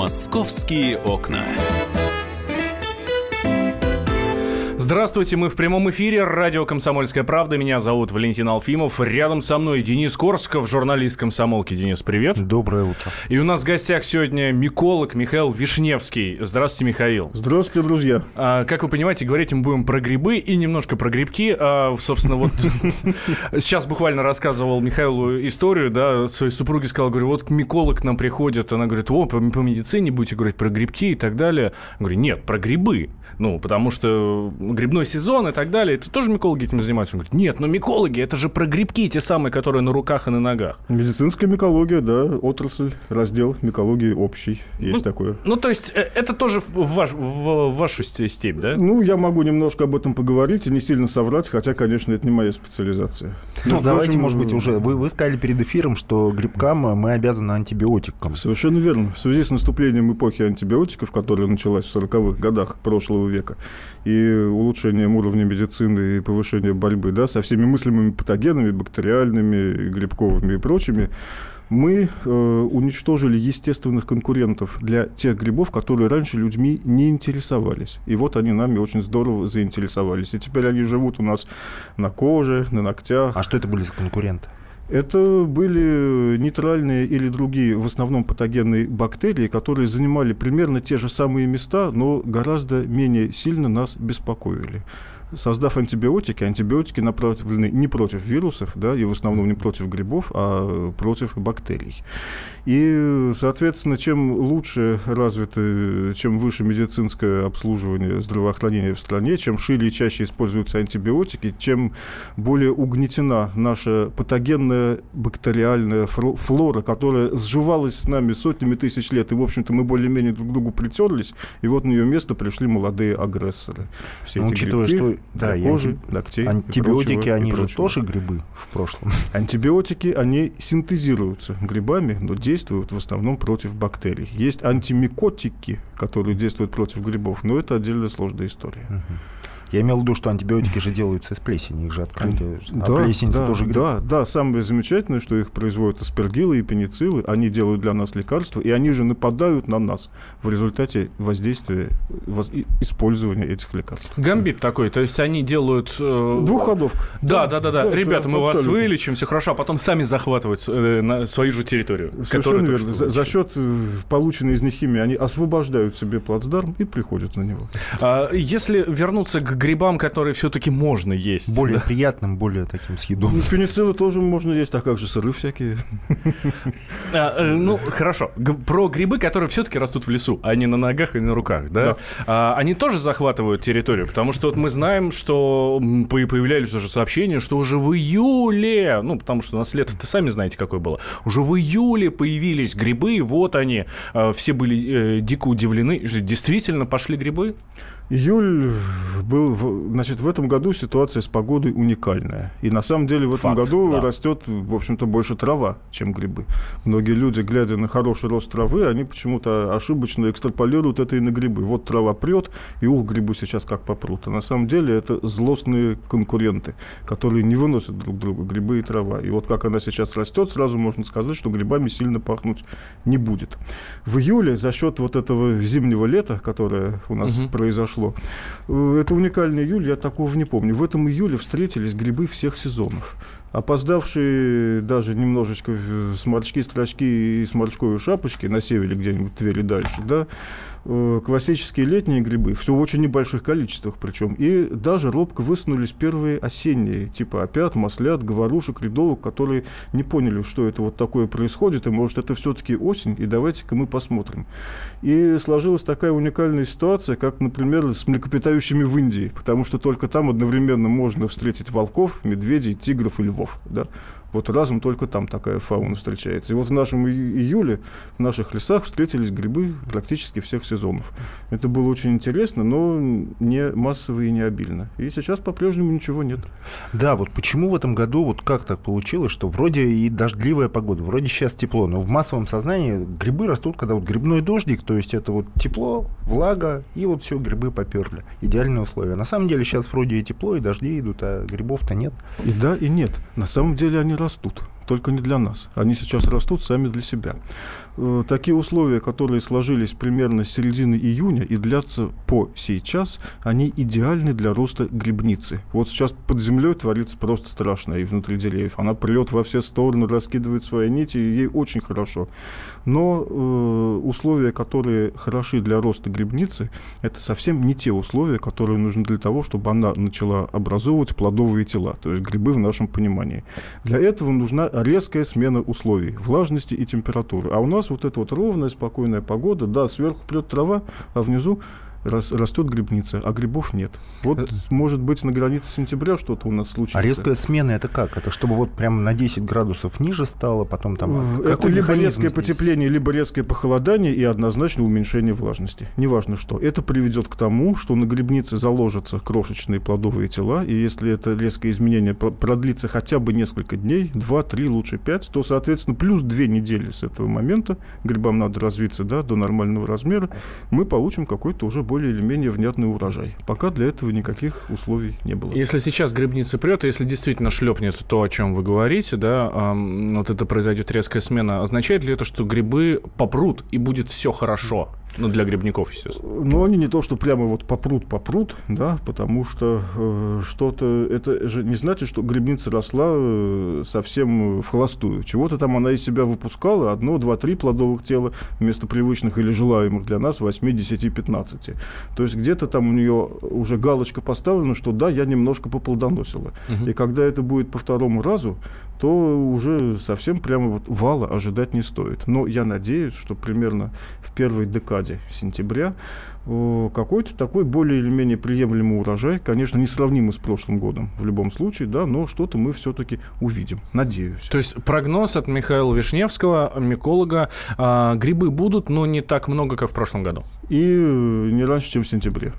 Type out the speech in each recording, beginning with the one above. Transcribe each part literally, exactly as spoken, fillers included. Московские окна. Здравствуйте, мы в прямом эфире. Радио «Комсомольская правда». Меня зовут Валентин Алфимов. Рядом со мной Денис Корсаков, журналист «Комсомолки». Денис, привет. Доброе утро. И у нас в гостях сегодня миколог Михаил Вишневский. Здравствуйте, Михаил. Здравствуйте, друзья. А, как вы понимаете, говорить мы будем про грибы и немножко про грибки. А, собственно, вот сейчас буквально рассказывал Михаилу историю, да, своей супруге сказал, говорю, вот миколог к нам приходит. Она говорит, о, по медицине будете говорить про грибки и так далее. Говорю, нет, про грибы. Ну, потому что... грибной сезон и так далее. Это тоже микологи этим занимаются? Он говорит, нет, но микологи, это же про грибки, те самые, которые на руках и на ногах. Медицинская микология, да, отрасль, раздел микологии общий, есть ну, такое. Ну, то есть, это тоже в, ваш, в вашу степь, да? Ну, я могу немножко об этом поговорить и не сильно соврать, хотя, конечно, это не моя специализация. Ну, ну давайте, общем, может быть, уже, вы, вы сказали перед эфиром, что грибкам мы обязаны антибиотикам. Совершенно верно. В связи с наступлением эпохи антибиотиков, которая началась в сороковых годах прошлого века, и улучшением уровня медицины и повышение борьбы, да, со всеми мыслимыми патогенами, бактериальными, грибковыми и прочими, мы э, уничтожили естественных конкурентов для тех грибов, которые раньше людьми не интересовались. И вот они нами очень здорово заинтересовались. И теперь они живут у нас на коже, на ногтях. А что это были за конкуренты? Это были нейтральные или другие, в основном патогенные бактерии, которые занимали примерно те же самые места, но гораздо менее сильно нас беспокоили. Создав антибиотики, антибиотики направлены не против вирусов, да, и в основном не против грибов, а против бактерий. И, соответственно, чем лучше развито, чем выше медицинское обслуживание, здравоохранения в стране, чем шире и чаще используются антибиотики, чем более угнетена наша патогенная бактериальная флора, которая сживалась с нами сотнями тысяч лет, и, в общем-то, мы более-менее друг к другу притерлись, и вот на ее место пришли молодые агрессоры. Все эти Учитывая, грибки... что Да, кожи, анти... ногтей антибиотики, и прочего, они и же тоже грибы в прошлом. Антибиотики, они синтезируются грибами, но действуют в основном против бактерий. Есть антимикотики, которые действуют против грибов, но это отдельная сложная история. Uh-huh. Я имел в виду, что антибиотики же делаются из плесени, их же открыто. А да, плесень да, тоже гриб. Да, да, самое замечательное, что их производят аспергиллы и пенициллы, они делают для нас лекарства, и они же нападают на нас в результате воздействия, воз... использования этих лекарств. Гамбит да. такой, то есть они делают... Э... Двух ходов. Да, да, да, да, да. Ребята, мы абсолютно. вас вылечим, все хорошо, а потом сами захватывают э, на свою же территорию. Совершенно верно. За, за счет э, полученной из них химии они освобождают себе плацдарм и приходят на него. А, если вернуться к грибам, которые все-таки можно есть. Более да? приятным, более таким съедобным. Ну, пенициллы тоже можно есть, а как же сыры всякие? А, э, ну, хорошо. Г- про грибы, которые все-таки растут в лесу, а не на ногах и на руках, да? Да. А, они тоже захватывают территорию, потому что вот мы знаем, что появлялись уже сообщения, что уже в июле, ну, потому что у нас лето-то сами знаете, какое было, уже в июле появились грибы, вот они, все были дико удивлены, что действительно пошли грибы? Июль был, значит, в этом году ситуация с погодой уникальная. И на самом деле в этом Факт, году да. растет, в общем-то, больше трава, чем грибы. Многие люди, глядя на хороший рост травы, они почему-то ошибочно экстраполируют это и на грибы. Вот трава прет, и ух, грибы сейчас как попрут. А на самом деле это злостные конкуренты, которые не выносят друг друга, грибы и трава. И вот как она сейчас растет, сразу можно сказать, что грибами сильно пахнуть не будет. В июле за счет вот этого зимнего лета, которое у нас угу. произошло, это уникальный июль, я такого не помню. В этом июле встретились грибы всех сезонов. Опоздавшие даже немножечко сморчки, строчки и сморчковые шапочки на севере где-нибудь Твери дальше, да, классические летние грибы, все в очень небольших количествах причем, и даже робко высунулись первые осенние, типа опят, маслят, говорушек, рядовок, которые не поняли, что это вот такое происходит, и может это все-таки осень, и давайте-ка мы посмотрим. И сложилась такая уникальная ситуация, как, например, с млекопитающими в Индии, потому что только там одновременно можно встретить волков, медведей, тигров и львов. Да. Вот разом только там такая фауна встречается. И вот в нашем июле в наших лесах встретились грибы практически всех сезонов. Это было очень интересно, но не массово и не обильно. И сейчас по-прежнему ничего нет. Да, вот почему в этом году вот как так получилось, что вроде и дождливая погода, вроде сейчас тепло, но в массовом сознании грибы растут, когда вот грибной дождик, то есть это вот тепло, влага, и вот все, грибы поперли. Идеальные условия. На самом деле сейчас вроде и тепло, и дожди идут, а грибов-то нет. И да, и нет. На самом деле они растут. только не для нас. Они сейчас растут сами для себя. Такие условия, которые сложились примерно с середины июня и длятся по сей час, они идеальны для роста грибницы. Вот сейчас под землей творится просто страшно, и внутри деревьев. Она прет во все стороны, раскидывает свои нити, и ей очень хорошо. Но э, условия, которые хороши для роста грибницы, это совсем не те условия, которые нужны для того, чтобы она начала образовывать плодовые тела, то есть грибы в нашем понимании. Для этого нужна резкая смена условий, влажности и температуры. А у нас вот эта вот ровная, спокойная погода, да, сверху прет трава, а внизу растет грибница, а грибов нет. Вот, может быть, на границе сентября что-то у нас случится. А резкая смена — это как? Это чтобы вот прямо на десять градусов ниже стало, потом там... Это либо резкое здесь? потепление, либо резкое похолодание и однозначно уменьшение влажности. Неважно что. Это приведет к тому, что на грибнице заложатся крошечные плодовые тела, и если это резкое изменение продлится хотя бы несколько дней, два-три, лучше пять, то, соответственно, плюс две недели с этого момента, грибам надо развиться, да, до нормального размера, мы получим какой-то уже более или менее внятный урожай. Пока для этого никаких условий не было. Если сейчас грибница прет, если действительно шлепнется то, о чем вы говорите, да, эм, вот это произойдет резкая смена, означает ли это, что грибы попрут и будет все хорошо? Ну, для грибников, естественно. Но они не то, что прямо вот попрут-попрут, да, потому что э, что-то... Это же не значит, что грибница росла э, совсем в холостую. Чего-то там она из себя выпускала, одно, два, три плодовых тела вместо привычных или желаемых для нас восемь, десять, пятнадцать. То есть где-то там у нее уже галочка поставлена, что да, я немножко поплодоносила. Угу. И когда это будет по второму разу, то уже совсем прямо вот вала ожидать не стоит. Но я надеюсь, что примерно в первой декаде сентября какой-то такой более или менее приемлемый урожай, конечно, несравнимый с прошлым годом в любом случае, да, но что-то мы все-таки увидим, надеюсь. То есть прогноз от Михаила Вишневского, миколога: грибы будут, но не так много, как в прошлом году. И не раньше, чем в сентябре.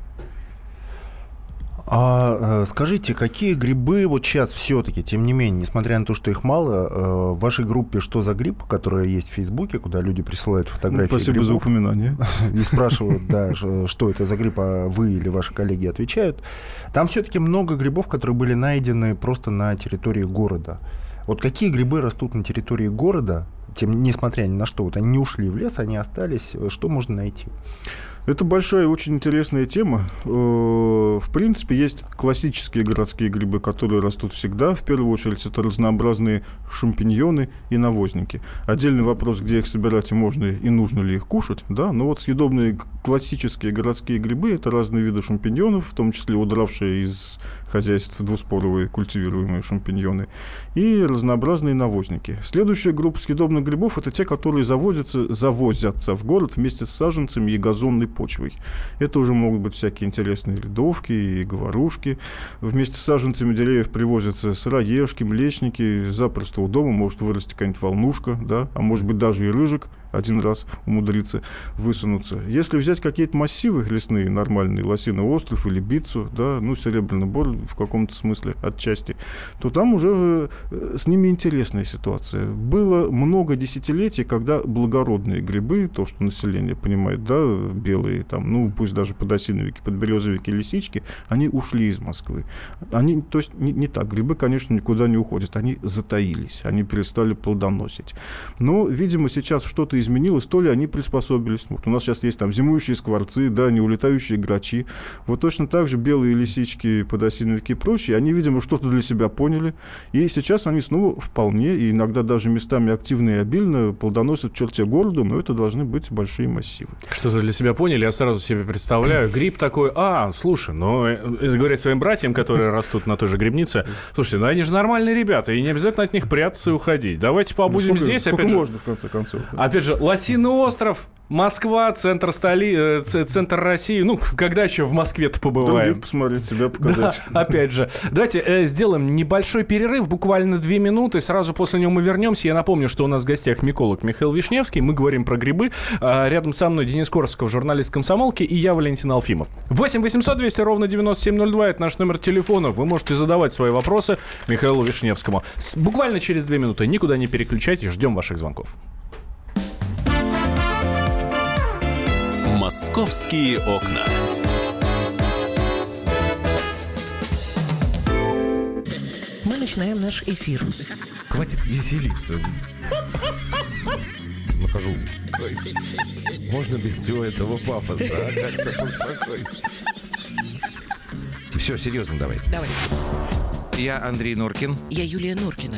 А скажите, какие грибы вот сейчас все-таки, тем не менее, несмотря на то, что их мало, в вашей группе «Что за гриб», которая есть в Фейсбуке, куда люди присылают фотографии грибов? Спасибо за упоминание. И спрашивают, да, что это за гриб, а вы или ваши коллеги отвечают. Там все-таки много грибов, которые были найдены просто на территории города. Вот какие грибы растут на территории города, тем, несмотря ни на что, вот они не ушли в лес, они остались, что можно найти? Это большая и очень интересная тема. В принципе, есть классические городские грибы, которые растут всегда. В первую очередь, это разнообразные шампиньоны и навозники. Отдельный вопрос, где их собирать и можно и нужно ли их кушать. Да? Но вот съедобные классические городские грибы – это разные виды шампиньонов, в том числе удравшие из хозяйств двуспоровые культивируемые шампиньоны, и разнообразные навозники. Следующая группа съедобных грибов – это те, которые завозятся, завозятся в город вместе с саженцами и газонной почвой. Это уже могут быть всякие интересные ледовки и говорушки. Вместе с саженцами деревьев привозятся сыроежки, млечники. Запросто у дома может вырасти какая-нибудь волнушка, да? А может быть, даже и рыжик один раз умудрится высунуться. Если взять какие-то массивы лесные нормальные, Лосиноостров или Бицу, да, ну, Серебряный Бор в каком-то смысле отчасти, то там уже с ними интересная ситуация. Было много десятилетий, когда благородные грибы, то, что население понимает, да, белые, там, ну, пусть даже подосиновики, подберезовики, лисички, они ушли из Москвы. Они, то есть не, не так. Грибы, конечно, никуда не уходят. Они затаились, они перестали плодоносить. Но, видимо, сейчас что-то изменилось, то ли они приспособились. Вот у нас сейчас есть там зимующие скворцы, да, неулетающие грачи. Вот точно так же белые лисички, подосиновики и прочие, они, видимо, что-то для себя поняли. И сейчас они снова вполне, и иногда даже местами активно и обильно плодоносят в черте города, но это должны быть большие массивы. Что-то для себя поняли? Я сразу себе представляю, гриб такой: а, слушай, ну, если говорить своим братьям, которые растут на той же грибнице, слушайте, ну они же нормальные ребята, и не обязательно от них прятаться и уходить. Давайте побудем ну, сколько, здесь, сколько опять можно, же. В конце концов, да. Опять же, Лосиноостров, Москва, центр, столи... центр России. Ну, когда еще в Москве-то побываем? Да, посмотреть, себя показать. Да, опять же. Давайте э, сделаем небольшой перерыв, буквально две минуты. Сразу после него мы вернемся. Я напомню, что у нас в гостях миколог Михаил Вишневский. Мы говорим про грибы. А, рядом со мной Денис Корсаков, журналист «Комсомолки», и я, Валентин Алфимов. восемь восемьсот двести ровно девяносто семь ноль два. Это наш номер телефона. Вы можете задавать свои вопросы Михаилу Вишневскому. С, буквально через две минуты. Никуда не переключайтесь. Ждем ваших звонков. Московские окна. Мы начинаем наш эфир. Хватит веселиться. Нахожу. Можно без всего этого пафоса, а? Как-то успокоиться. Все, серьезно, давай. Давай. Я Андрей Норкин. Я Юлия Норкина.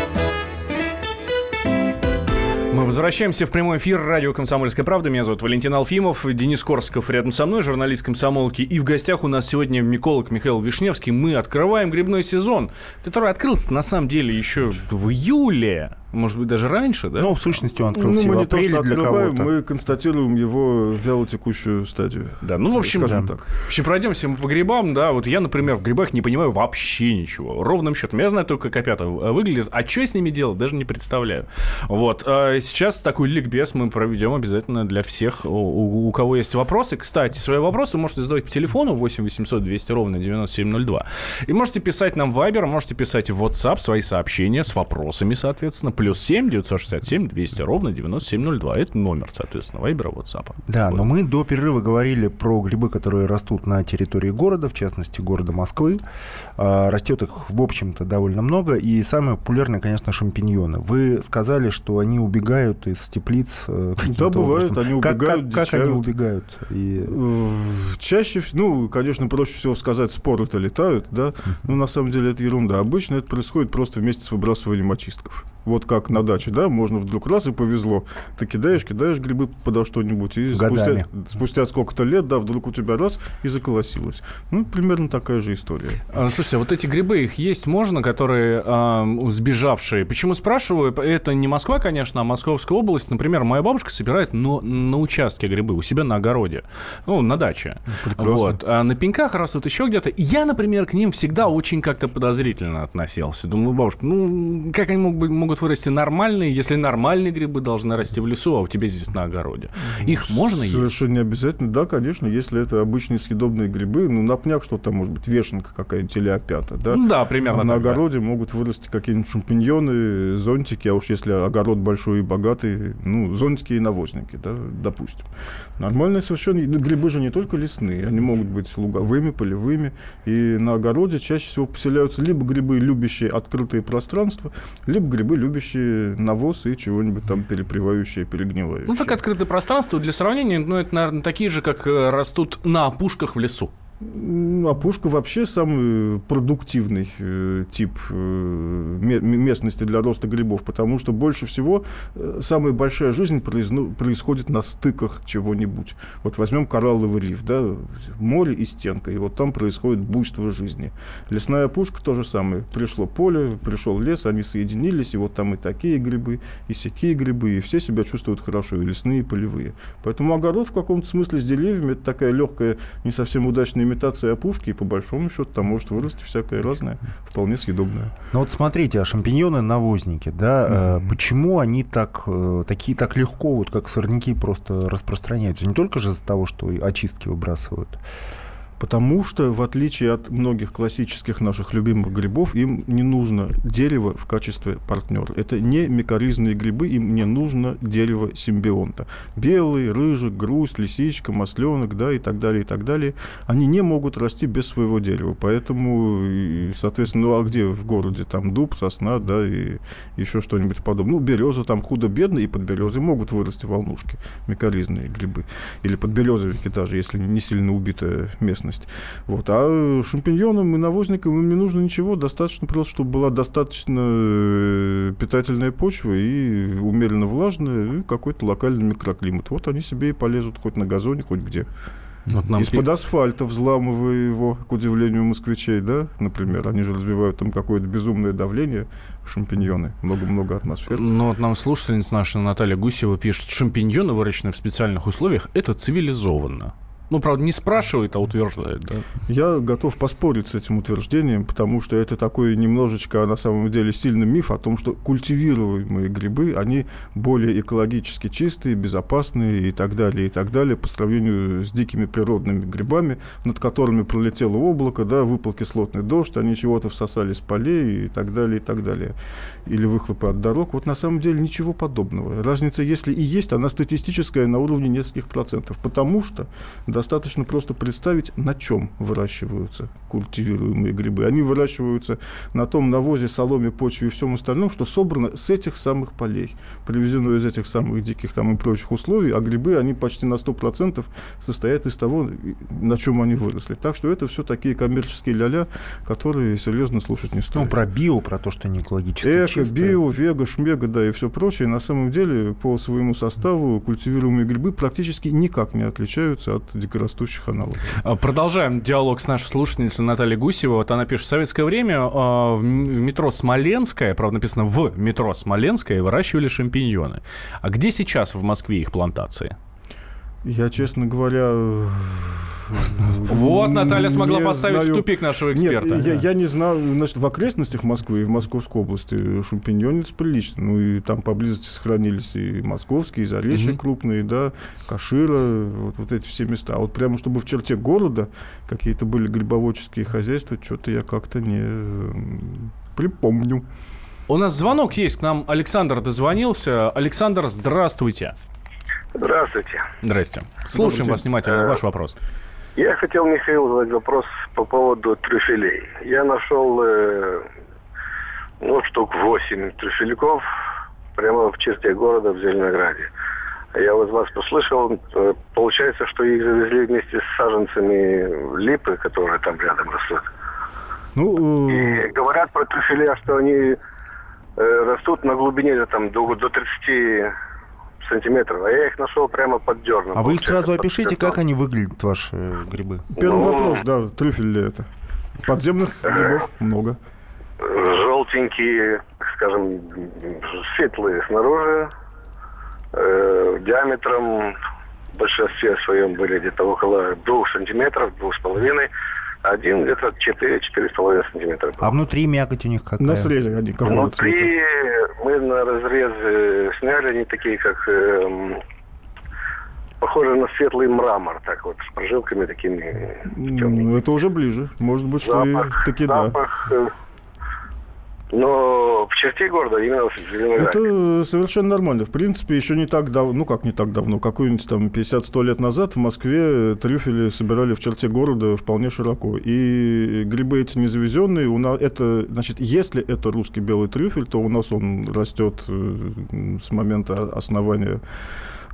Мы возвращаемся в прямой эфир радио «Комсомольская правда». Меня зовут Валентин Алфимов, Денис Корсаков рядом со мной, журналист «Комсомолки». И в гостях у нас сегодня миколог Михаил Вишневский. Мы открываем грибной сезон, который открылся на самом деле еще в июле. Может быть, даже раньше, да? Ну, в сущности, он открылся ну, в апреле для кого-то. Мы констатируем его вялотекущую стадию. Да, ну, в общем, да. так. В общем, пройдемся мы по грибам, да. Вот я, например, в грибах не понимаю вообще ничего. Ровным счетом. Я знаю только, как опята выглядят. А что с ними делать, даже не представляю. Вот. А сейчас такой ликбез мы проведем обязательно для всех, у, у кого есть вопросы. Кстати, свои вопросы можете задавать по телефону восемь восемьсот двести ровно девяносто семь ноль два. И можете писать нам в Viber, можете писать в WhatsApp свои сообщения с вопросами, соответственно, плюс семь девятьсот шестьдесят семь двести ровно девяносто семь ноль два. Это номер, соответственно, Вайбера, WhatsApp. Да, вот. Но мы до перерыва говорили про грибы, которые растут на территории города, в частности, города Москвы. А, растет их, в общем-то, довольно много. И самые популярные, конечно, шампиньоны. Вы сказали, что они убегают из теплиц. Да, бывают, они убегают, как, как, как они убегают? И... Чаще, ну, конечно, проще всего сказать, споры-то летают, да. Но на самом деле это ерунда. Обычно это происходит просто вместе с выбрасыванием очистков. Вот как на даче, да, можно вдруг раз и повезло. Ты кидаешь, кидаешь грибы подо что-нибудь, и спустя, спустя сколько-то лет, да, вдруг у тебя раз и заколосилось. Ну, примерно такая же история. Слушайте, а вот эти грибы, их есть можно, которые э, сбежавшие? Почему спрашиваю? Это не Москва, конечно, а Московская область. Например, моя бабушка собирает но, на участке грибы у себя на огороде, ну, на даче. Прекрасно. Вот. А на пеньках растут еще где-то. Я, например, к ним всегда очень как-то подозрительно относился. Думаю, бабушка, ну, как они могут быть, могут вырасти нормальные, если нормальные грибы должны расти в лесу, а у тебя здесь на огороде. Их можно есть? Совершенно не обязательно. Да, конечно, если это обычные съедобные грибы, ну, на пнях что-то, может быть, вешенка какая-нибудь или опята, да? Ну, да, примерно. На так, огороде да. могут вырасти какие-нибудь шампиньоны, зонтики, а уж если огород большой и богатый, ну, зонтики и навозники, да, допустим. Нормальные совершенно... Грибы же не только лесные, они могут быть луговыми, полевыми, и на огороде чаще всего поселяются либо грибы, любящие открытые пространства, либо грибы, любящие навоз и чего-нибудь там перепревающее, перегнивающее. Ну, так открытое пространство для сравнения, ну, это, наверное, такие же, как растут на опушках в лесу. Опушка вообще самый продуктивный э, тип э, местности для роста грибов, потому что больше всего э, самая большая жизнь произно- происходит на стыках чего-нибудь. Вот возьмем коралловый риф, да, море и стенка, и вот там происходит буйство жизни. Лесная опушка то же самое. Пришло поле, пришел лес, они соединились, и вот там и такие грибы, и сякие грибы, и все себя чувствуют хорошо, и лесные, и полевые. Поэтому огород в каком-то смысле с деревьями — это такая легкая, не совсем удачная имитация опушки, и по большому счету там может вырасти всякое разное, вполне съедобное. Ну вот смотрите, а шампиньоны-навозники, да, mm-hmm. почему они так, такие, так легко, вот как сорняки, просто распространяются? Не только же из-за того, что очистки выбрасывают. Потому что, в отличие от многих классических наших любимых грибов, им не нужно дерево в качестве партнера. Это не микоризные грибы, им не нужно дерево симбионта. Белый, рыжик, грусть, лисичка, масленок, да, и так далее, и так далее. Они не могут расти без своего дерева. Поэтому, соответственно, ну а где в городе? Там дуб, сосна, да, и еще что-нибудь подобное. Ну, береза там худо-бедно, и под березой могут вырасти волнушки, микоризные грибы. Или под березовики даже, если не сильно убитая местность. Вот. А шампиньонам и навозникам им не нужно ничего, достаточно просто, чтобы была достаточно питательная почва и умеренно влажная, и какой-то локальный микроклимат. Вот они себе и полезут хоть на газоне, хоть где. Вот нам... Из-под асфальта, взламывая его, к удивлению москвичей, да, например, они же развивают там какое-то безумное давление, шампиньоны, много-много атмосфер. Ну вот нам слушательница наша Наталья Гусева пишет: шампиньоны, выращенные в специальных условиях, это цивилизованно. Ну, правда, не спрашивает, а утверждает. Да? Я готов поспорить с этим утверждением, потому что это такой немножечко, на самом деле, сильный миф о том, что культивируемые грибы, они более экологически чистые, безопасные и так далее, и так далее, по сравнению с дикими природными грибами, над которыми пролетело облако, да, выпал кислотный дождь, они чего-то всосали с полей и так далее, и так далее. Или выхлопы от дорог. Вот на самом деле ничего подобного. Разница, если и есть, она статистическая на уровне нескольких процентов, потому что достаточно просто представить, на чем выращиваются культивируемые грибы. Они выращиваются на том навозе, соломе, почве и всем остальном, что собрано с этих самых полей, привезено из этих самых диких там, и прочих условий, а грибы, они почти на сто процентов состоят из того, на чем они выросли. Так что это все такие коммерческие ля-ля, которые серьезно слушать не стоит. Ну, про био, про то, что не экологически чистое. Эко, био, вега, шмега, да, и все прочее. На самом деле, по своему составу культивируемые грибы практически никак не отличаются от дикорастущих аналогов. Продолжаем диалог с нашей слушательницей Натальей Гусевой. Вот она пишет: в советское время в метро Смоленская, правда, написано в метро Смоленская, выращивали шампиньоны. А где сейчас в Москве их плантации? Я, честно говоря... Вот Наталья смогла поставить знаю... в тупик нашего эксперта. Нет, я, я не знаю, значит, в окрестностях Москвы и в Московской области шампиньонец прилично. Ну, и там поблизости сохранились и московские, и заречья угу. крупные, да, Кашира, вот, вот эти все места. А вот прямо чтобы в черте города какие-то были грибоводческие хозяйства, что-то я как-то не припомню. У нас звонок есть, к нам Александр дозвонился. Александр, здравствуйте. Здравствуйте. Здравствуйте. Слушаем вас внимательно, ваш вопрос. Я хотел, Михаил, задать вопрос по поводу трюфелей. Я нашел э, ну, штук восемь трюфельков прямо в черте города в Зеленограде. Я вот вас послышал. Получается, что их завезли вместе с саженцами липы, которые там рядом растут. Ну, э... И говорят про трюфеля, что они э, растут на глубине там, до, до тридцати сантиметров, а я их нашел прямо под дерном. А вы их сразу опишите, как они выглядят, ваши грибы? Первый ну, вопрос, да, трюфель ли это? Подземных грибов много. Желтенькие, скажем, светлые снаружи, э, диаметром в большинстве своем были где-то около двух сантиметров, двух с половиной. Один где-то четыре-четыре с половиной сантиметра. А внутри мякоть у них какая? На срезе они какого внутри цвета? Мы на разрез сняли, они такие, как... Эм, похожи на светлый мрамор, так вот, с прожилками такими. Ну, это уже ближе. Может быть, запах, что и таки, запах, да. Но в черте города именно в Зеленограде. Это совершенно нормально. В принципе, еще не так давно, ну как не так давно, какую-нибудь там пятьдесят-сто лет назад в Москве трюфели собирали в черте города вполне широко. И грибы эти незавезенные, у нас это, значит, если это русский белый трюфель, то у нас он растет с момента основания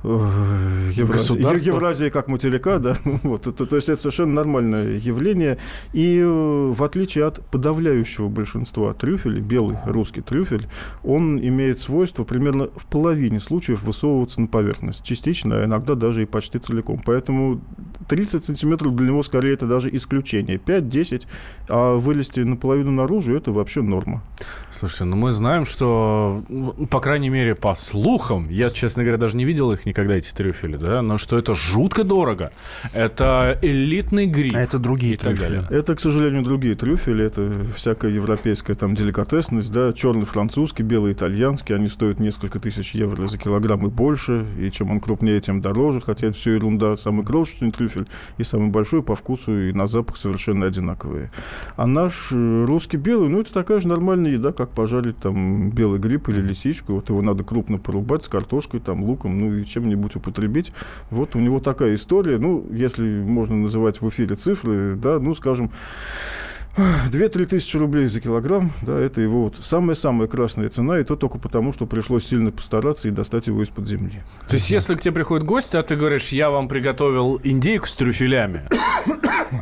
Евразии, Евразии как материка, да, вот, это, то есть это совершенно нормальное явление, и в отличие от подавляющего большинства трюфелей, белый русский трюфель, он имеет свойство примерно в половине случаев высовываться на поверхность, частично, а иногда даже и почти целиком, поэтому тридцать сантиметров для него скорее это даже исключение, пять-десять, а вылезти наполовину наружу это вообще норма. Слушайте, ну мы знаем, что, по крайней мере, по слухам, я, честно говоря, даже не видел их никогда, эти трюфели, да, но что это жутко дорого. Это элитный гриб. А это другие трюфели. Это, к сожалению, другие трюфели. Это всякая европейская там деликатесность, да, черный французский, белый итальянский. Они стоят несколько тысяч евро за килограмм и больше. И чем он крупнее, тем дороже. Хотя это все ерунда. Самый крошечный трюфель и самый большой по вкусу и на запах совершенно одинаковые. А наш русский белый, ну, это такая же нормальная еда, как пожарить там белый гриб или лисичку, вот его надо крупно порубать с картошкой, там, луком, ну и чем-нибудь употребить. Вот у него такая история, ну, если можно называть в эфире цифры, да, ну, скажем, две-три тысячи рублей за килограмм, да, это его вот самая-самая красная цена, и то только потому, что пришлось сильно постараться и достать его из-под земли. То есть, если к тебе приходят гости, а ты говоришь, я вам приготовил индейку с трюфелями,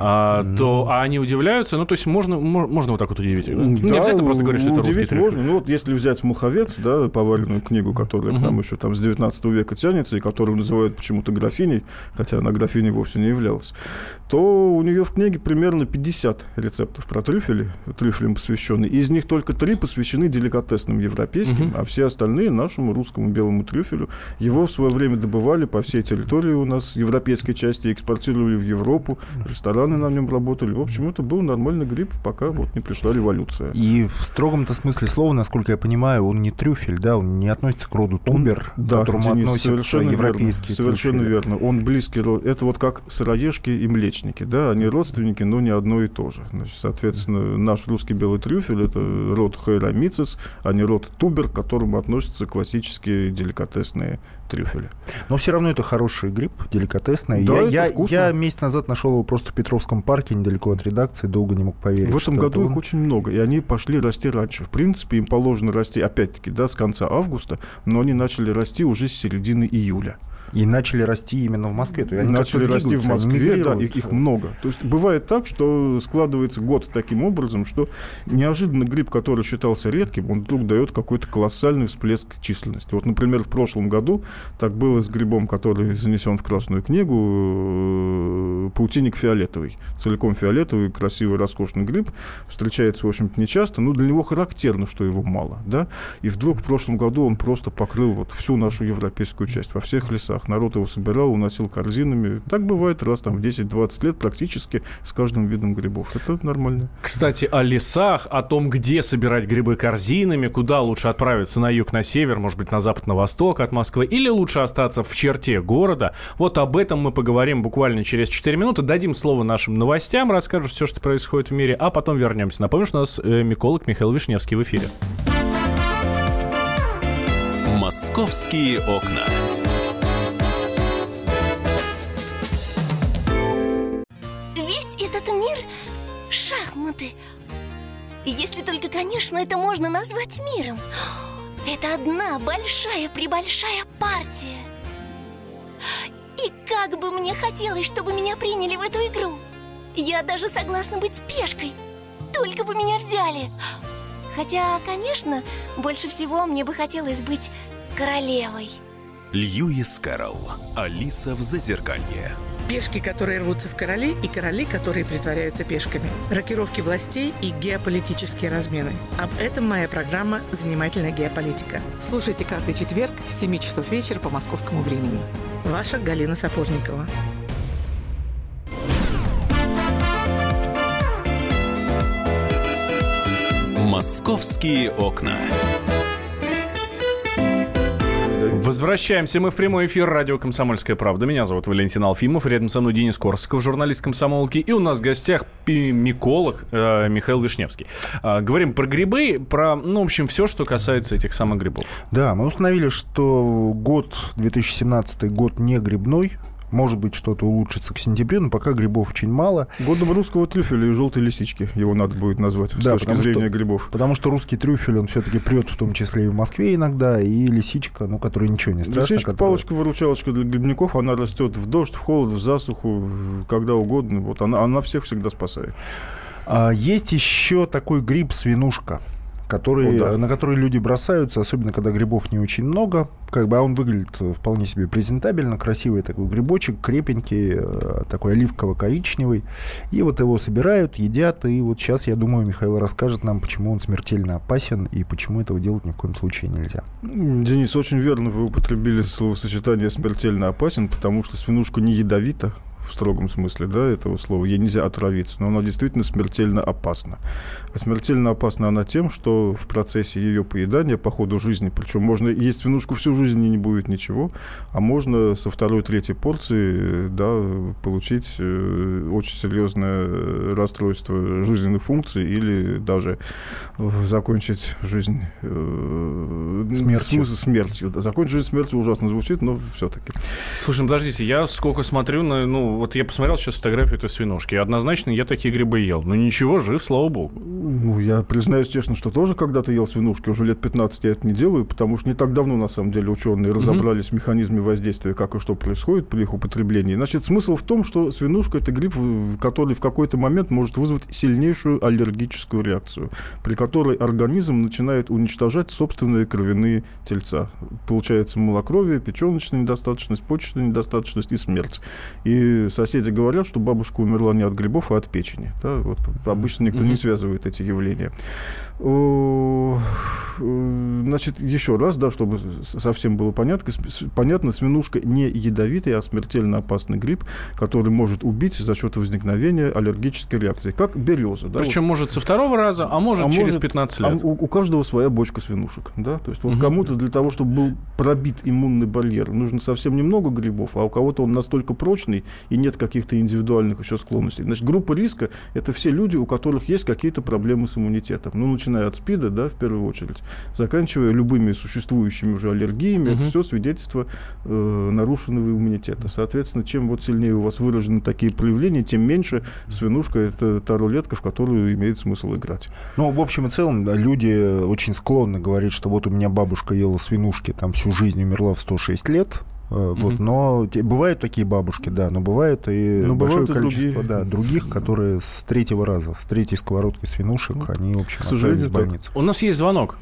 а, то а они удивляются, ну, то есть, можно, можно вот так вот удивить. Да, не обязательно просто говорить, что это русский трюфель. Можно, ну, вот если взять муховец, да, поваренную книгу, которая к нам еще там с девятнадцатого века тянется, и которую называют почему-то графиней, хотя она графиней вовсе не являлась, то у нее в книге примерно пятьдесят рецептов рецептов про трюфели, трюфелям посвященные. Из них только три посвящены деликатесным европейским, uh-huh. а все остальные нашему русскому белому трюфелю. Его в свое время добывали по всей территории у нас, европейской части, экспортировали в Европу, рестораны на нем работали. В общем, это был нормальный гриб, пока вот не пришла революция. И в строгом-то смысле слова, насколько я понимаю, он не трюфель, да, он не относится к роду тубер, он, да, к которому Денис, относятся европейские. Совершенно трюфели. Верно. Он близкий род. Это вот как сыроежки и млечники, да, они родственники, но не одно и то же. Значит, соответственно, наш русский белый трюфель — это род хайрамицис, а не род тубер, к которому относятся классические деликатесные трюфели. Но все равно это хороший гриб, деликатесный. Да, я, я, я месяц назад нашел его просто в Петровском парке, недалеко от редакции, долго не мог поверить. В этом году он... их очень много, и они пошли расти раньше. В принципе, им положено расти, опять-таки, да, с конца августа, но они начали расти уже с середины июля. И начали расти именно в Москве. То есть они начали расти в Москве, да, их, их много. То есть бывает так, что складывается год таким образом, что неожиданно гриб, который считался редким, он вдруг дает какой-то колоссальный всплеск численности. Вот, например, в прошлом году так было с грибом, который занесен в Красную книгу, паутинник фиолетовый. Целиком фиолетовый, красивый, роскошный гриб. Встречается, в общем-то, нечасто, но для него характерно, что его мало. Да? И вдруг в прошлом году он просто покрыл вот всю нашу европейскую часть, во всех лесах. Народ его собирал, уносил корзинами. Так бывает раз там, в десять-двадцать лет практически с каждым видом грибов. Это нормально. Кстати, о лесах, о том, где собирать грибы корзинами, куда лучше отправиться на юг, на север, может быть, на запад, на восток от Москвы, или лучше остаться в черте города. Вот об этом мы поговорим буквально через четыре минуты. Дадим слово нашим новостям, расскажем все, что происходит в мире, а потом вернемся. Напомню, что у нас миколог Михаил Вишневский в эфире. Московские окна. Шахматы. Если только, конечно, это можно назвать миром. Это одна большая-пребольшая партия. И как бы мне хотелось, чтобы меня приняли в эту игру. Я даже согласна быть пешкой. Только бы меня взяли. Хотя, конечно, больше всего мне бы хотелось быть королевой. Льюис Кэрролл. Алиса в зазеркалье. Пешки, которые рвутся в короли, и короли, которые притворяются пешками. Рокировки властей и геополитические размены. Об этом моя программа «Занимательная геополитика». Слушайте каждый четверг с семи часов вечера по московскому времени. Ваша Галина Сапожникова. «Московские окна». Возвращаемся мы в прямой эфир радио «Комсомольская правда». Меня зовут Валентин Алфимов. Рядом со мной Денис Корсаков, журналист «Комсомолки». И у нас в гостях миколог э, Михаил Вишневский. Э, говорим про грибы, про, ну, в общем, все, что касается этих самых грибов. Да, мы установили, что год две тысячи семнадцатый год не грибной. Может быть, что-то улучшится к сентябрю, но пока грибов очень мало. Годом русского трюфеля и желтой лисички его надо будет назвать, да, с точки зрения что, грибов. Потому что русский трюфель, он все-таки прет, в том числе и в Москве иногда, и лисичка, ну, которая ничего не страшно. Лисичка, которая... палочка-выручалочка для грибников, она растет в дождь, в холод, в засуху, когда угодно. Вот она, она всех всегда спасает. А есть еще такой гриб свинушка. Который, О, да. на которые люди бросаются, особенно когда грибов не очень много. Как бы, а он выглядит вполне себе презентабельно, красивый такой грибочек, крепенький, такой оливково-коричневый. И вот его собирают, едят. И вот сейчас, я думаю, Михаил расскажет нам, почему он смертельно опасен и почему этого делать ни в коем случае нельзя. Денис, очень верно вы употребили словосочетание «смертельно опасен», потому что свинушка не ядовита. В строгом смысле, да, этого слова, ей нельзя отравиться, но она действительно смертельно опасна. А смертельно опасна она тем, что в процессе ее поедания по ходу жизни, причем можно есть свинушку всю жизнь и не будет ничего, а можно со второй-третьей порции, да, получить очень серьезное расстройство жизненных функций или даже закончить жизнь э, смертью. смертью да. Закончить жизнь смертью ужасно звучит, но все-таки. Слушай, подождите, я сколько смотрю на, ну, вот я посмотрел сейчас фотографию этой свинушки. Однозначно я такие грибы ел. Ну ничего, жив, слава богу. Ну, я признаюсь честно, что тоже когда-то ел свинушки. Уже лет пятнадцать я это не делаю, потому что не так давно, на самом деле, ученые mm-hmm. разобрались в механизме воздействия, как и что происходит при их употреблении. Значит, смысл в том, что свинушка — это гриб, который в какой-то момент может вызвать сильнейшую аллергическую реакцию, при которой организм начинает уничтожать собственные кровяные тельца. Получается малокровие, печеночная недостаточность, почечная недостаточность и смерть. И и соседи говорят, что бабушка умерла не от грибов, а от печени. Да? Вот, обычно никто mm-hmm. не связывает эти явления. Значит, еще раз, да, чтобы совсем было понятно, понятно, свинушка не ядовитый, а смертельно опасный гриб, который может убить за счет возникновения аллергической реакции, как береза. Да? Причем вот. может со второго раза, а может а через может, пятнадцать лет. А у, у каждого своя бочка свинушек. Да? То есть вот угу. кому-то для того, чтобы был пробит иммунный барьер, нужно совсем немного грибов, а у кого-то он настолько прочный и нет каких-то индивидуальных еще склонностей. Значит, группа риска – это все люди, у которых есть какие-то проблемы с иммунитетом. Ну, начиная от СПИДа, да, в первую очередь, заканчивая любыми существующими уже аллергиями, угу. это все свидетельство э, нарушенного иммунитета. Соответственно, чем вот сильнее у вас выражены такие проявления, тем меньше свинушка – это та рулетка, в которую имеет смысл играть. Ну, в общем и целом, люди очень склонны говорить, что вот у меня бабушка ела свинушки, там всю жизнь умерла в сто шесть лет. Вот, mm-hmm. но те, бывают такие бабушки, да, но бывает и но большое бывают количество и другие. Да, других, которые с третьего раза, с третьей сковородки свинушек, вот. они, в общем, отправились в больницу. У нас есть звонок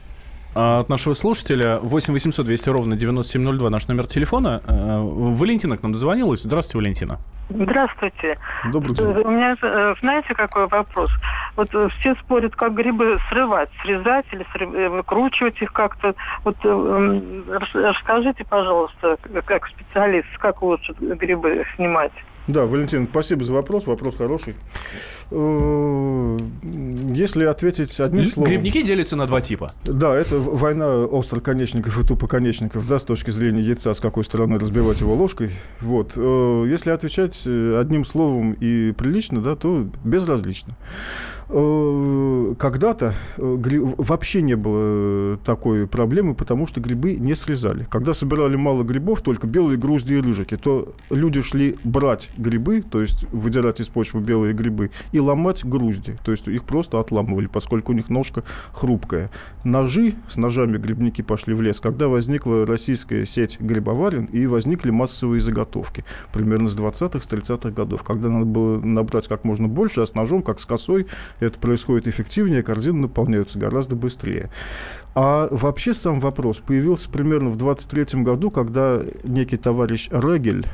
от нашего слушателя. восемь восемьсот двести ровно девяносто семь ноль два наш номер телефона. Валентина к нам дозвонилась. Здравствуйте, Валентина. Здравствуйте. Добрый день. У меня, знаете, какой вопрос? Вот все спорят, как грибы срывать, срезать или срыв... выкручивать их как-то. Вот расскажите, пожалуйста, как специалист, как лучше грибы снимать? Да, Валентин, спасибо за вопрос. Вопрос хороший. Если ответить одним словом... Грибники делятся на два типа. Да, это война остроконечников и тупоконечников, да, с точки зрения яйца, с какой стороны разбивать его ложкой. Вот. Если отвечать одним словом и прилично, да, то безразлично. Когда-то вообще не было такой проблемы, потому что грибы не срезали. Когда собирали мало грибов, только белые грузди и рыжики, то люди шли брать грибы, то есть выдирать из почвы белые грибы, и ломать грузди. То есть их просто отламывали, поскольку у них ножка хрупкая. Ножи, с ножами грибники пошли в лес, когда возникла российская сеть грибоварен, и возникли массовые заготовки. Примерно с двадцатых, с тридцатых годов. Когда надо было набрать как можно больше, а с ножом, как с косой, это происходит эффективнее, корзины наполняются гораздо быстрее. А вообще сам вопрос появился примерно в двадцать третьем году, когда некий товарищ Регель,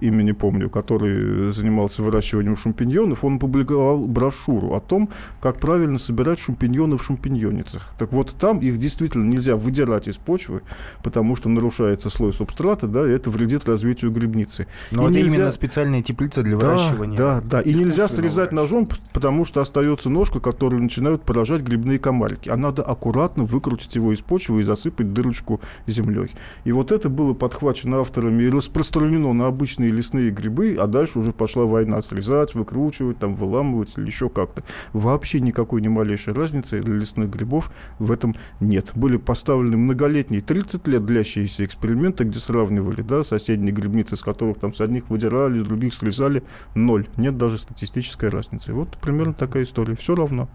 имя не помню, который занимался выращиванием шампиньонов, он опубликовал брошюру о том, как правильно собирать шампиньоны в шампиньонницах. Так вот, там их действительно нельзя выдирать из почвы, потому что нарушается слой субстрата, да, и это вредит развитию грибницы. Но и это нельзя... именно специальная теплица для да, выращивания. Да, да, и нельзя срезать ножом, потому что остается ножка, которую начинают поражать грибные комарики. А надо аккуратно выкрутить его из почвы и засыпать дырочку землей. И вот это было подхвачено авторами и распространено на обычные лесные грибы, а дальше уже пошла война срезать, выкручивать, там, выламывать или еще как-то. Вообще никакой ни малейшей разницы для лесных грибов в этом нет. Были поставлены многолетние, тридцать лет длящиеся эксперименты, где сравнивали, да, соседние грибницы, с которых там с одних выдирали, с других срезали, ноль. Нет даже статистической разницы. Вот примерно такая история. Все равно.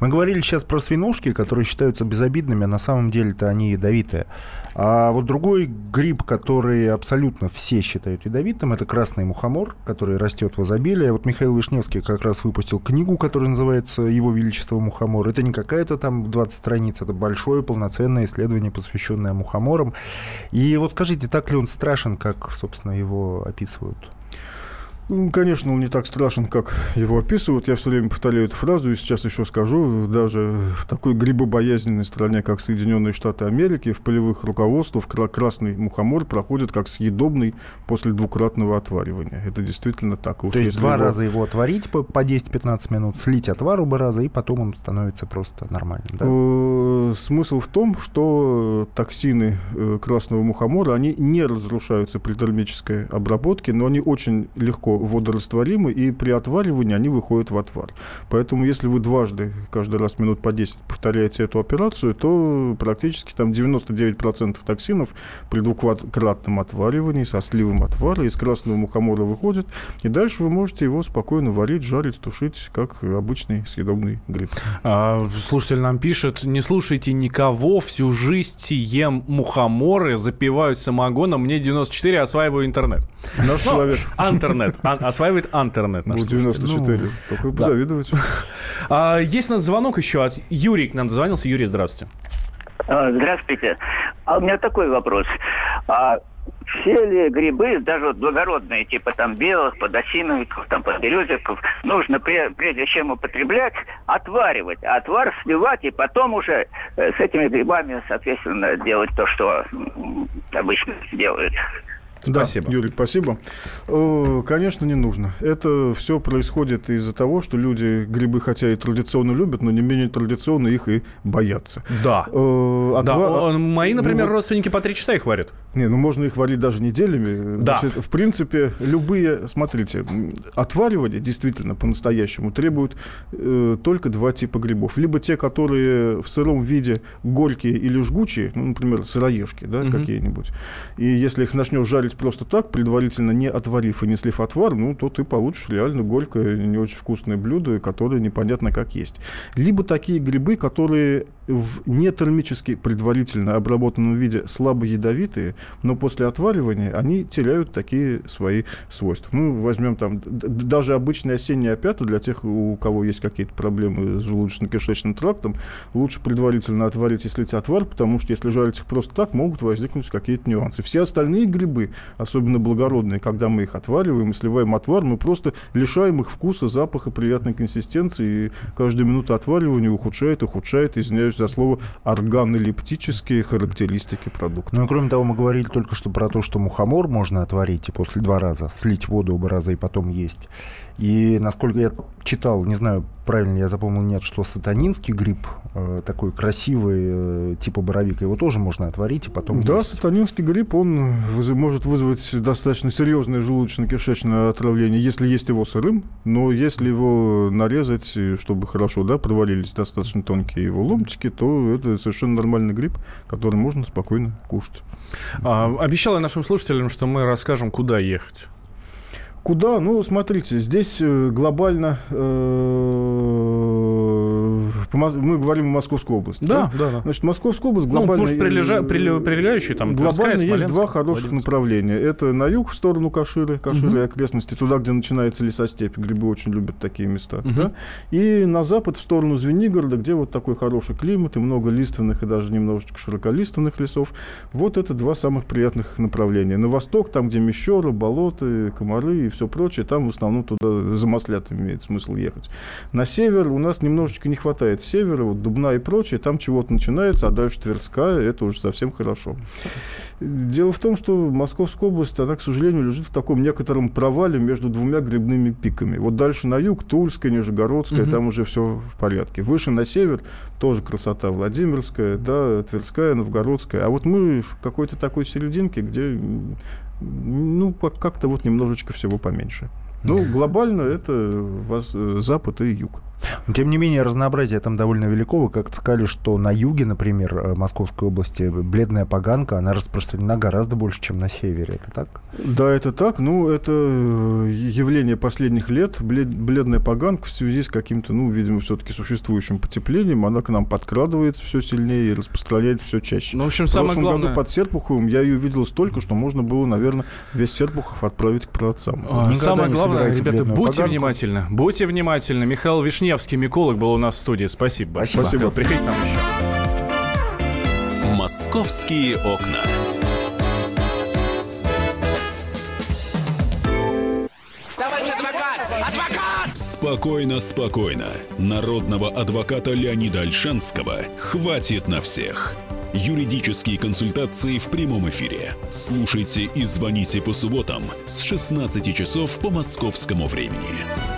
Мы говорили сейчас про свинушки, которые считаются безобидными, а на самом деле-то они ядовитые. А вот другой гриб, который абсолютно все считают ядовитым, это красный мухомор, который растет в изобилии. Вот Михаил Вишневский как раз выпустил книгу, которая называется «Его Величество мухомор». Это не какая-то там двадцать страниц, это большое полноценное исследование, посвященное мухоморам. И вот скажите, так ли он страшен, как, собственно, его описывают? Конечно, он не так страшен, как его описывают. Я все время повторяю эту фразу, и сейчас еще скажу. Даже в такой грибобоязненной стране, как Соединенные Штаты Америки, в полевых руководствах красный мухомор проходит как съедобный после двукратного отваривания. Это действительно так. То есть два его... раза его отварить по десять-пятнадцать минут, слить отвар оба раза, и потом он становится просто нормальным. Да? Смысл в том, что токсины красного мухомора, они не разрушаются при термической обработке, но они очень легко водорастворимы, и при отваривании они выходят в отвар. Поэтому, если вы дважды, каждый раз минут по десять повторяете эту операцию, то практически там девяносто девять процентов токсинов при двукратном отваривании со сливом отвара из красного мухомора выходит, и дальше вы можете его спокойно варить, жарить, тушить, как обычный съедобный гриб. А, слушатель нам пишет: не слушайте никого, всю жизнь ем мухоморы, запиваюсь самогоном, мне девяносто четыре, осваиваю интернет. Наш человек. Интернет. Ан- осваивает интернет. Наш девяносто четыре. Ну, только да. Позавидовать. А, есть у нас звонок еще от Юрия. К нам дозвонился. Юрий, здравствуйте. Здравствуйте. А у меня такой вопрос. А сели грибы, даже вот благородные, типа там белых, подосиновиков, там подберезовиков, нужно прежде чем употреблять, отваривать, а отвар сливать и потом уже с этими грибами, соответственно, делать то, что обычно делают. Спасибо. Да, Юрий, спасибо. Конечно, не нужно. Это все происходит из-за того, что люди грибы хотя и традиционно любят, но не менее традиционно их и боятся. Да. А да. Два... Мои, например, ну, родственники по три часа их варят. Не, ну можно их варить даже неделями. Да. Значит, в принципе, любые, смотрите, отваривание действительно по-настоящему требует э, только два типа грибов. Либо те, которые в сыром виде горькие или жгучие, ну, например, сыроежки, да, угу. какие-нибудь. И если их начнешь жарить просто так, предварительно не отварив и не слив отвар, ну, то ты получишь реально горькое, не очень вкусное блюдо, которое непонятно как есть. Либо такие грибы, которые в нетермически предварительно обработанном виде слабо ядовитые, но после отваривания они теряют такие свои свойства. Ну, возьмем там даже обычные осенние опята, для тех, у кого есть какие-то проблемы с желудочно-кишечным трактом, лучше предварительно отварить и слить отвар, потому что если жарить их просто так, могут возникнуть какие-то нюансы. Все остальные грибы, особенно благородные, когда мы их отвариваем и сливаем отвар, мы просто лишаем их вкуса, запаха, приятной консистенции, и каждую минуту отваривания ухудшает, ухудшает, извиняюсь за слово, органолептические характеристики продукта. Ну, кроме того, мы говорили только что про то, что мухомор можно отварить и после два раза слить воду оба раза и потом есть. И, насколько я читал, не знаю, правильно я запомнил, нет, что сатанинский гриб, э, такой красивый, э, типа боровика, его тоже можно отварить и потом... Да, есть. Сатанинский гриб, он выз- может вызвать достаточно серьезное желудочно-кишечное отравление, если есть его сырым, но если его нарезать, чтобы хорошо, да, провалились достаточно тонкие его ломтики, то это совершенно нормальный гриб, который можно спокойно кушать. А, обещал я нашим слушателям, что мы расскажем, куда ехать. Куда? Ну, смотрите, здесь глобально э, мы говорим о Московской области. Да, да, да. Значит, Московская область глобально... Ну, может, прилежа, прилег, прилегающие там... Глобально Тверская, есть два хороших Владимир. направления. Это на юг, в сторону Каширы, Каширы угу. и окрестности, туда, где начинается лесостепь. Грибы очень любят такие места. Угу. Да? И на запад, в сторону Звенигорода, где вот такой хороший климат, и много лиственных, и даже немножечко широколиственных лесов. Вот это два самых приятных направления. На восток, там, где мещеры, болоты, комары и все прочее, там в основном туда замаслят имеет смысл ехать. На север у нас немножечко не хватает севера, вот Дубна и прочее, там чего-то начинается, а дальше Тверская, это уже совсем хорошо. Дело в том, что Московская область, она, к сожалению, лежит в таком некотором провале между двумя грибными пиками. Вот дальше на юг, Тульская, Нижегородская, угу. там уже все в порядке. Выше на север тоже красота, Владимирская, да, Тверская, Новгородская. А вот мы в какой-то такой серединке, где... Ну, как-то вот немножечко всего поменьше. Ну, глобально это запад и юг. Тем не менее, разнообразие там довольно велико. Вы как-то сказали, что на юге, например, Московской области бледная поганка, она распространена гораздо больше, чем на севере. Это так? Да, это так. Ну, это явление последних лет. Бледная поганка в связи с каким-то, ну, видимо, все-таки существующим потеплением, она к нам подкрадывается все сильнее и распространяется все чаще. Ну, в общем, в прошлом главное... году под Серпуховым я ее видел столько, что можно было, наверное, весь Серпухов отправить к праотцам. А, самое главное, ребята, будьте поганку. внимательны. Будьте внимательны. Михаил Вишневский, миколог, был у нас в студии. Спасибо большое. Спасибо. Приходите к нам еще. Московские окна. Товарищ адвокат! Адвокат! Спокойно, спокойно. Народного адвоката Леонида Ольшанского хватит на всех. Юридические консультации в прямом эфире. Слушайте и звоните по субботам с шестнадцати часов по московскому времени.